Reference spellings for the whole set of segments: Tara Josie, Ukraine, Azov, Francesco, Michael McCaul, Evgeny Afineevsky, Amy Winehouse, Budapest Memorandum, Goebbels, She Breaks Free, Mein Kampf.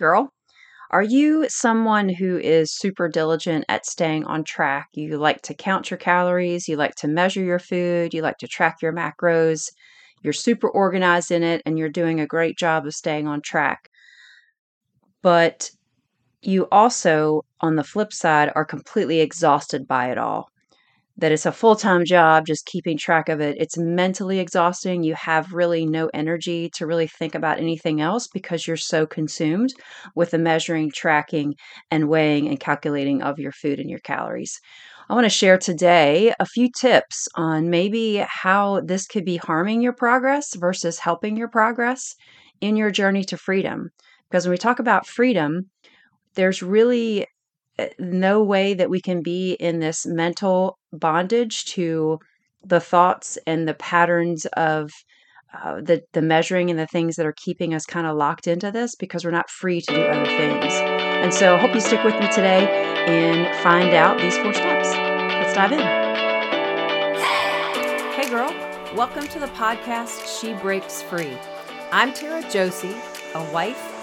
girl. Are you someone who is super diligent at staying on track? You like to count your calories, you like to measure your food, you like to track your macros, you're super organized in it, and you're doing a great job of staying on track. But you also, on the flip side, are completely exhausted by it all. That it's a full-time job, just keeping track of it. It's mentally exhausting. You have really no energy to really think about anything else because you're so consumed with the measuring, tracking, and weighing and calculating of your food and your calories. I want to share today a few tips on maybe how this could be harming your progress versus helping your progress in your journey to freedom. Because when we talk about freedom, there's really no way that we can be in this mental bondage to the thoughts and the patterns of the measuring and the things that are keeping us kind of locked into this, because we're not free to do other things. And so I hope you stick with me today and find out these 4 steps. Let's dive in. Hey girl, welcome to the podcast, She Breaks Free. I'm Tara Josie, a wife,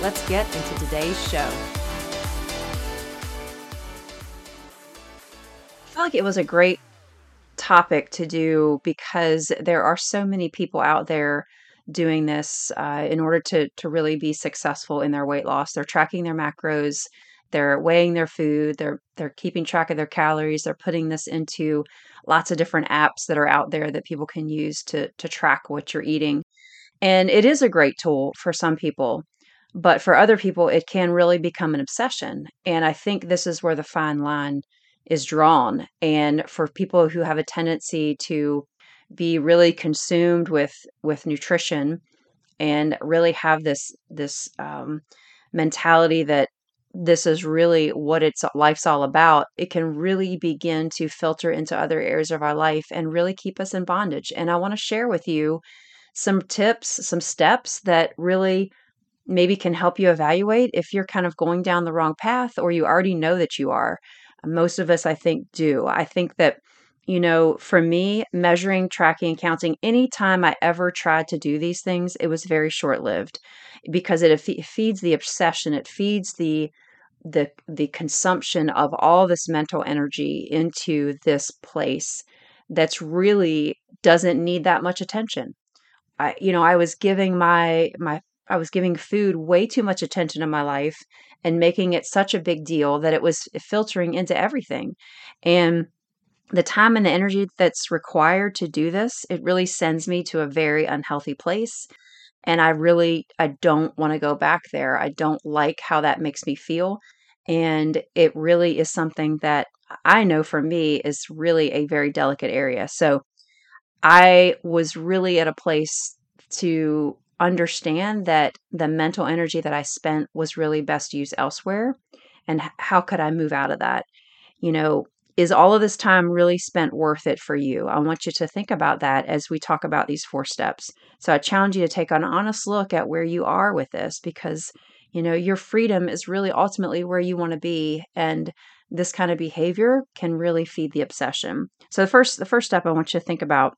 Let's get into today's show. I feel like it was a great topic to do because there are so many people out there doing this in order to really be successful in their weight loss. They're tracking their macros, they're weighing their food, they're keeping track of their calories, they're putting this into lots of different apps that are out there that people can use to track what you're eating. And it is a great tool for some people. But for other people, it can really become an obsession. And I think this is where the fine line is drawn. And for people who have a tendency to be really consumed with nutrition and really have this mentality that this is really what life's all about, it can really begin to filter into other areas of our life and really keep us in bondage. And I want to share with you some tips, some steps that really maybe can help you evaluate if you're kind of going down the wrong path or you already know that you are. Most of us, I think, do. I think that, for me, measuring, tracking, and counting, anytime I ever tried to do these things, it was very short-lived because it feeds the obsession. It feeds the consumption of all this mental energy into this place that's really doesn't need that much attention. I was giving food way too much attention in my life and making it such a big deal that it was filtering into everything. And the time and the energy that's required to do this, it really sends me to a very unhealthy place. And I don't want to go back there. I don't like how that makes me feel. And it really is something that I know for me is really a very delicate area. So I was really at a place to understand that the mental energy that I spent was really best used elsewhere. And how could I move out of that? Is all of this time really spent worth it for you? I want you to think about that as we talk about these 4 steps. So I challenge you to take an honest look at where you are with this, because, your freedom is really ultimately where you want to be. And this kind of behavior can really feed the obsession. So the first step I want you to think about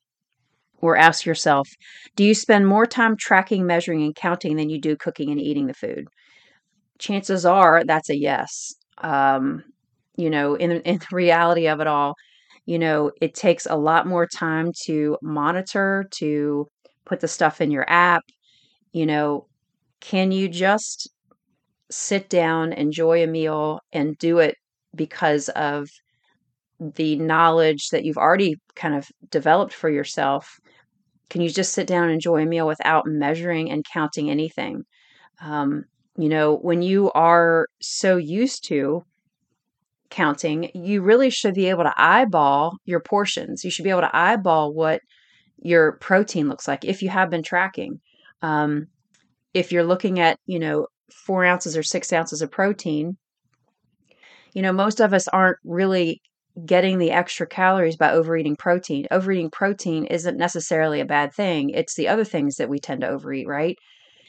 or ask yourself, do you spend more time tracking, measuring, and counting than you do cooking and eating the food? Chances are that's a yes. In the reality of it all, it takes a lot more time to monitor, to put the stuff in your app. Can you just sit down, enjoy a meal, and do it because of the knowledge that you've already kind of developed for yourself? Can you just sit down and enjoy a meal without measuring and counting anything? When you are so used to counting, you really should be able to eyeball your portions. You should be able to eyeball what your protein looks like if you have been tracking. If you're looking at, 4 ounces or 6 ounces of protein, You know, most of us aren't really getting the extra calories by overeating protein. Overeating protein isn't necessarily a bad thing. It's the other things that we tend to overeat, right?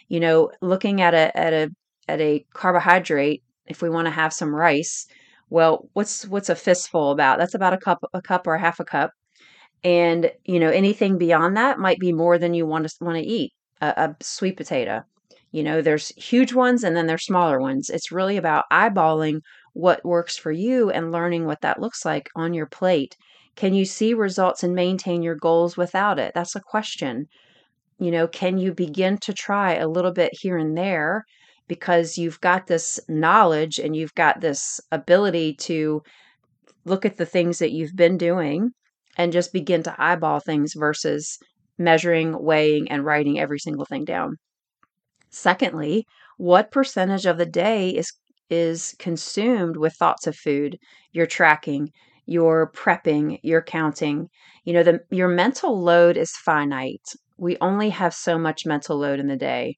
You know, looking at a carbohydrate, if we want to have some rice, well, what's a fistful about? That's about a cup or half a cup. And, you know, anything beyond that might be more than you want to eat. A sweet potato, you know, there's huge ones and then there's smaller ones. It's really about eyeballing what works for you and learning what that looks like on your plate. Can you see results and maintain your goals without it? That's a question. You know, can you begin to try a little bit here and there because you've got this knowledge and you've got this ability to look at the things that you've been doing and just begin to eyeball things versus measuring, weighing, and writing every single thing down. Secondly, what percentage of the day is consumed with thoughts of food? You're tracking, you're prepping, you're counting. You know, your mental load is finite. We only have so much mental load in the day.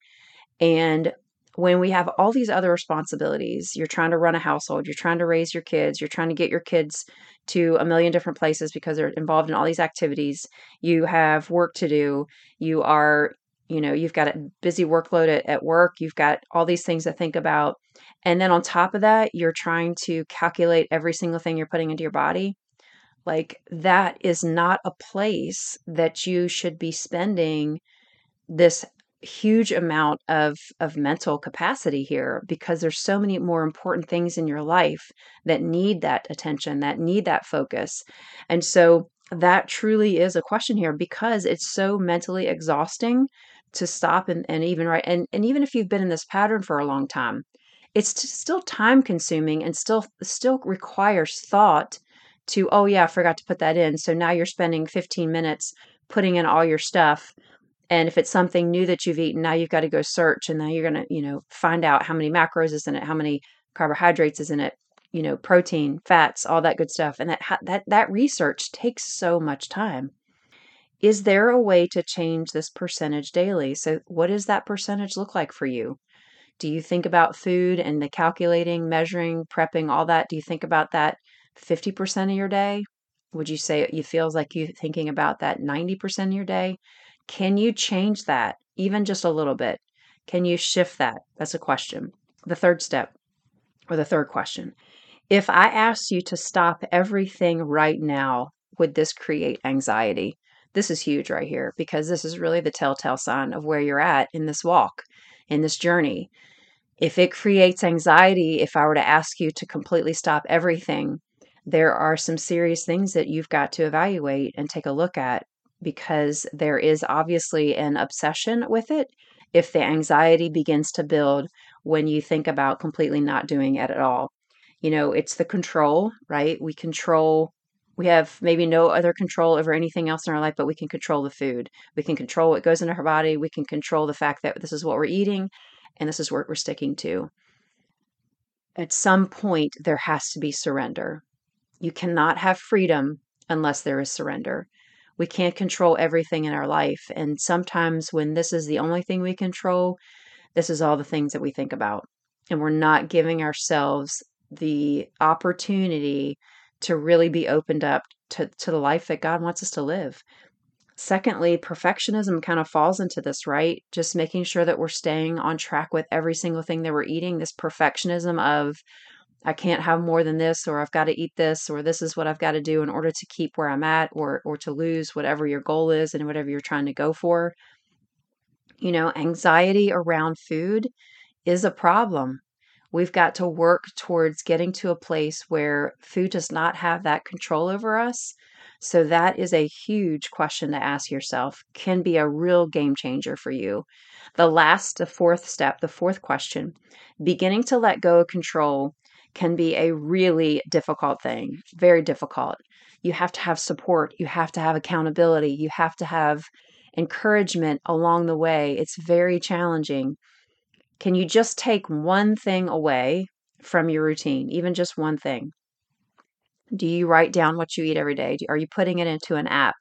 And when we have all these other responsibilities, you're trying to run a household, you're trying to raise your kids, you're trying to get your kids to a million different places because they're involved in all these activities. You have work to do. You are, you know, you've got a busy workload at work. You've got all these things to think about. And then on top of that, you're trying to calculate every single thing you're putting into your body. Like, that is not a place that you should be spending this huge amount of mental capacity here, because there's so many more important things in your life that need that attention, that need that focus. And so that truly is a question here, because it's so mentally exhausting to stop and even write. And even if you've been in this pattern for a long time, it's still time consuming and still requires thought to, oh yeah, I forgot to put that in. So now you're spending 15 minutes putting in all your stuff. And if it's something new that you've eaten, now you've got to go search, and now you're going to, you know, find out how many macros is in it, how many carbohydrates is in it, you know, protein, fats, all that good stuff. And that research takes so much time. Is there a way to change this percentage daily? So what does that percentage look like for you? Do you think about food and the calculating, measuring, prepping, all that? Do you think about that 50% of your day? Would you say it feels like you're thinking about that 90% of your day? Can you change that even just a little bit? Can you shift that? That's a question. The third step, or the third question. If I asked you to stop everything right now, would this create anxiety? This is huge right here, because this is really the telltale sign of where you're at in this walk, in this journey. If it creates anxiety, if I were to ask you to completely stop everything, there are some serious things that you've got to evaluate and take a look at, because there is obviously an obsession with it if the anxiety begins to build when you think about completely not doing it at all. You know, it's the control, right? We have maybe no other control over anything else in our life, but we can control the food. We can control what goes into our body. We can control the fact that this is what we're eating and this is what we're sticking to. At some point, there has to be surrender. You cannot have freedom unless there is surrender. We can't control everything in our life. And sometimes when this is the only thing we control, this is all the things that we think about. And we're not giving ourselves the opportunity to really be opened up to the life that God wants us to live. Secondly, perfectionism kind of falls into this, right? Just making sure that we're staying on track with every single thing that we're eating. This perfectionism of, I can't have more than this, or I've got to eat this, or this is what I've got to do in order to keep where I'm at, or to lose whatever your goal is and whatever you're trying to go for. You know, anxiety around food is a problem. We've got to work towards getting to a place where food does not have that control over us. So that is a huge question to ask yourself, can be a real game changer for you. The fourth step, the fourth question, beginning to let go of control can be a really difficult thing, very difficult. You have to have support. You have to have accountability. You have to have encouragement along the way. It's very challenging. Can you just take one thing away from your routine, even just one thing? Do you write down what you eat every day? Are you putting it into an app,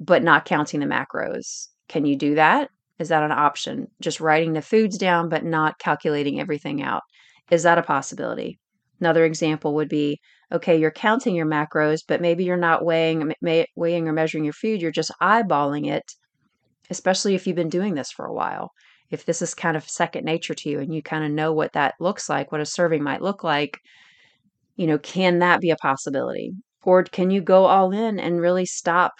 but not counting the macros? Can you do that? Is that an option? Just writing the foods down, but not calculating everything out. Is that a possibility? Another example would be, okay, you're counting your macros, but maybe you're not weighing or measuring your food. You're just eyeballing it, especially if you've been doing this for a while. If this is kind of second nature to you and you kind of know what that looks like, what a serving might look like, you know, can that be a possibility? Or can you go all in and really stop,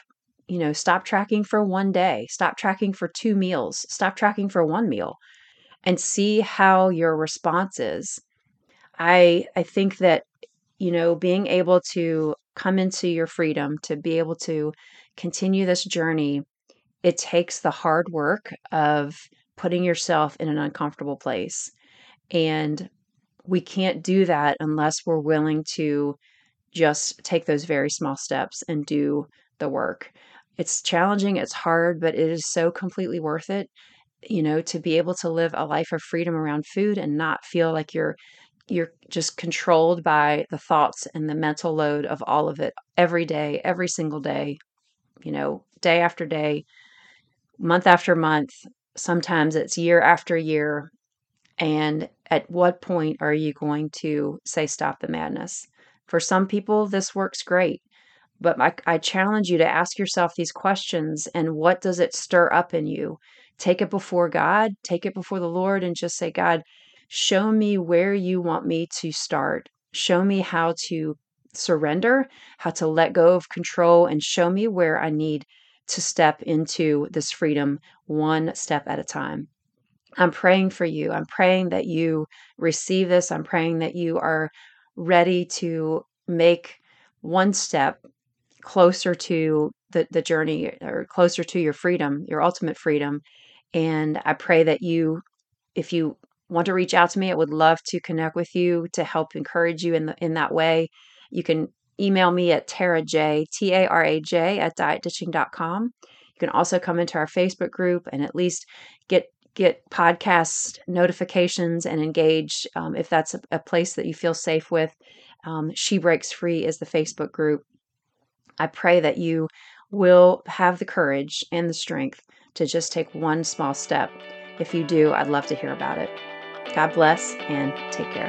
you know, stop tracking for one day, stop tracking for two meals, stop tracking for one meal, and see how your response is. I think that, you know, being able to come into your freedom, to be able to continue this journey, it takes the hard work of putting yourself in an uncomfortable place. And we can't do that unless we're willing to just take those very small steps and do the work. It's challenging, it's hard, but it is so completely worth it, you know, to be able to live a life of freedom around food and not feel like you're just controlled by the thoughts and the mental load of all of it every day, every single day, you know, day after day, month after month. Sometimes it's year after year. And at what point are you going to say, stop the madness? For some people, this works great. But I challenge you to ask yourself these questions. And what does it stir up in you? Take it before God, take it before the Lord, and just say, God, show me where you want me to start. Show me how to surrender, how to let go of control, and show me where I need to step into this freedom one step at a time. I'm praying for you. I'm praying that you receive this. I'm praying that you are ready to make one step closer to the journey, or closer to your freedom, your ultimate freedom. And I pray that you, if you want to reach out to me, I would love to connect with you to help encourage you in that way. You can email me at taraj@dietditching.com. You can also come into our Facebook group and at least get podcast notifications and engage if that's a place that you feel safe with. She Breaks Free is the Facebook group. I pray that you will have the courage and the strength to just take one small step. If you do, I'd love to hear about it. God bless and take care.